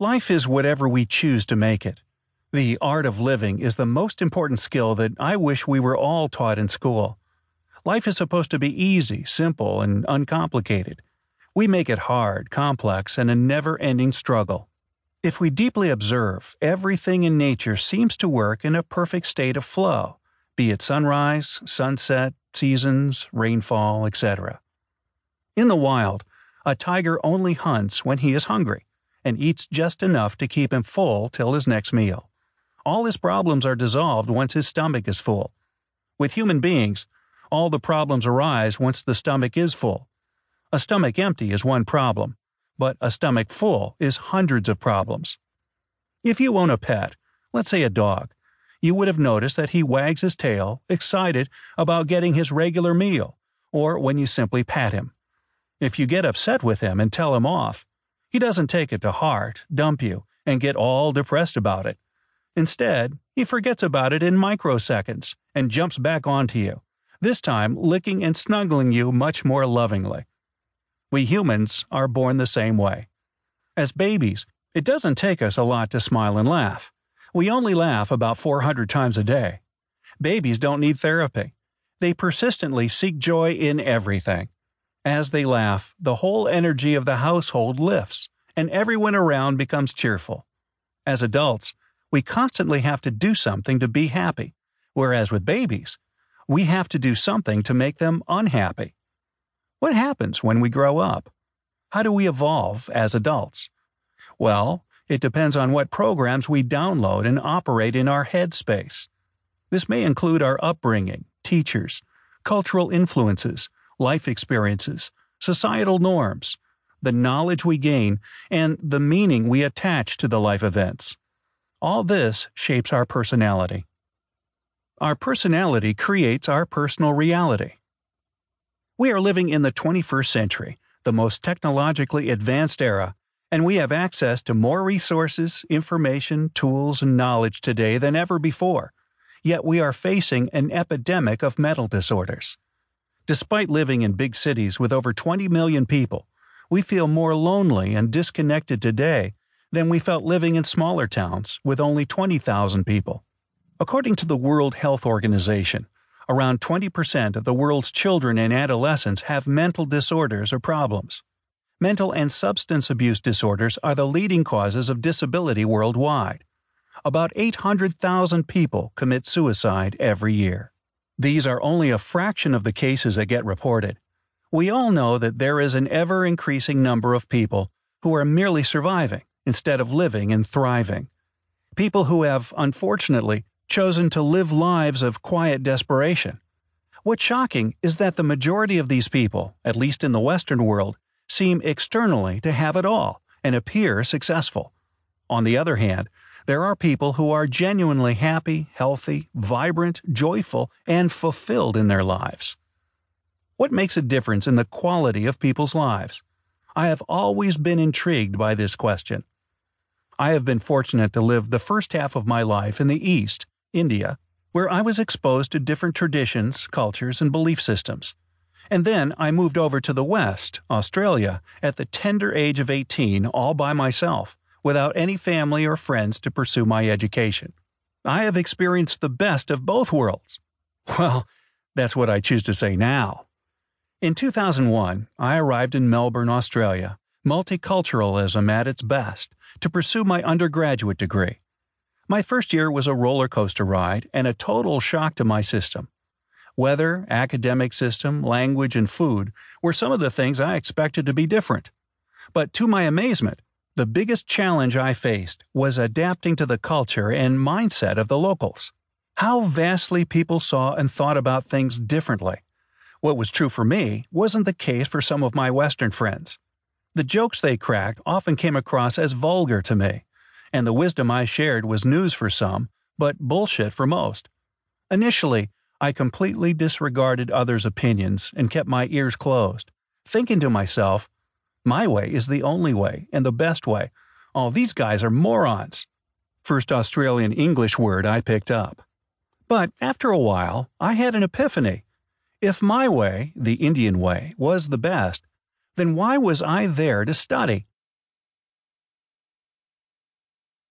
Life is whatever we choose to make it. The art of living is the most important skill that I wish we were all taught in school. Life is supposed to be easy, simple, and uncomplicated. We make it hard, complex, and a never-ending struggle. If we deeply observe, everything in nature seems to work in a perfect state of flow, be it sunrise, sunset, seasons, rainfall, etc. In the wild, a tiger only hunts when he is hungry, and eats just enough to keep him full till his next meal. All his problems are dissolved once his stomach is full. With human beings, all the problems arise once the stomach is full. A stomach empty is one problem, but a stomach full is hundreds of problems. If you own a pet, let's say a dog, you would have noticed that he wags his tail, excited about getting his regular meal, or when you simply pat him. If you get upset with him and tell him off, he doesn't take it to heart, dump you, and get all depressed about it. Instead, he forgets about it in microseconds and jumps back onto you, this time licking and snuggling you much more lovingly. We humans are born the same way. As babies, it doesn't take us a lot to smile and laugh. We only laugh about 400 times a day. Babies don't need therapy. They persistently seek joy in everything. As they laugh, the whole energy of the household lifts, and everyone around becomes cheerful. As adults, we constantly have to do something to be happy, whereas with babies, we have to do something to make them unhappy. What happens when we grow up? How do we evolve as adults? Well, it depends on what programs we download and operate in our headspace. This may include our upbringing, teachers, cultural influences, life experiences, societal norms, the knowledge we gain, and the meaning we attach to the life events. All this shapes our personality. Our personality creates our personal reality. We are living in the 21st century, the most technologically advanced era, and we have access to more resources, information, tools, and knowledge today than ever before. Yet we are facing an epidemic of mental disorders. Despite living in big cities with over 20 million people, we feel more lonely and disconnected today than we felt living in smaller towns with only 20,000 people. According to the World Health Organization, around 20% of the world's children and adolescents have mental disorders or problems. Mental and substance abuse disorders are the leading causes of disability worldwide. About 800,000 people commit suicide every year. These are only a fraction of the cases that get reported. We all know that there is an ever-increasing number of people who are merely surviving instead of living and thriving. People who have, unfortunately, chosen to live lives of quiet desperation. What's shocking is that the majority of these people, at least in the Western world, seem externally to have it all and appear successful. On the other hand, there are people who are genuinely happy, healthy, vibrant, joyful, and fulfilled in their lives. What makes a difference in the quality of people's lives? I have always been intrigued by this question. I have been fortunate to live the first half of my life in the East, India, where I was exposed to different traditions, cultures, and belief systems. And then I moved over to the West, Australia, at the tender age of 18 all by myself, without any family or friends to pursue my education. I have experienced the best of both worlds. Well, that's what I choose to say now. In 2001, I arrived in Melbourne, Australia, multiculturalism at its best, to pursue my undergraduate degree. My first year was a roller coaster ride and a total shock to my system. Weather, academic system, language, and food were some of the things I expected to be different. But to my amazement, the biggest challenge I faced was adapting to the culture and mindset of the locals. How vastly people saw and thought about things differently. What was true for me wasn't the case for some of my Western friends. The jokes they cracked often came across as vulgar to me, and the wisdom I shared was news for some, but bullshit for most. Initially, I completely disregarded others' opinions and kept my ears closed, thinking to myself, my way is the only way and the best way. All these guys are morons. First Australian English word I picked up. But after a while, I had an epiphany. If my way, the Indian way, was the best, then why was I there to study?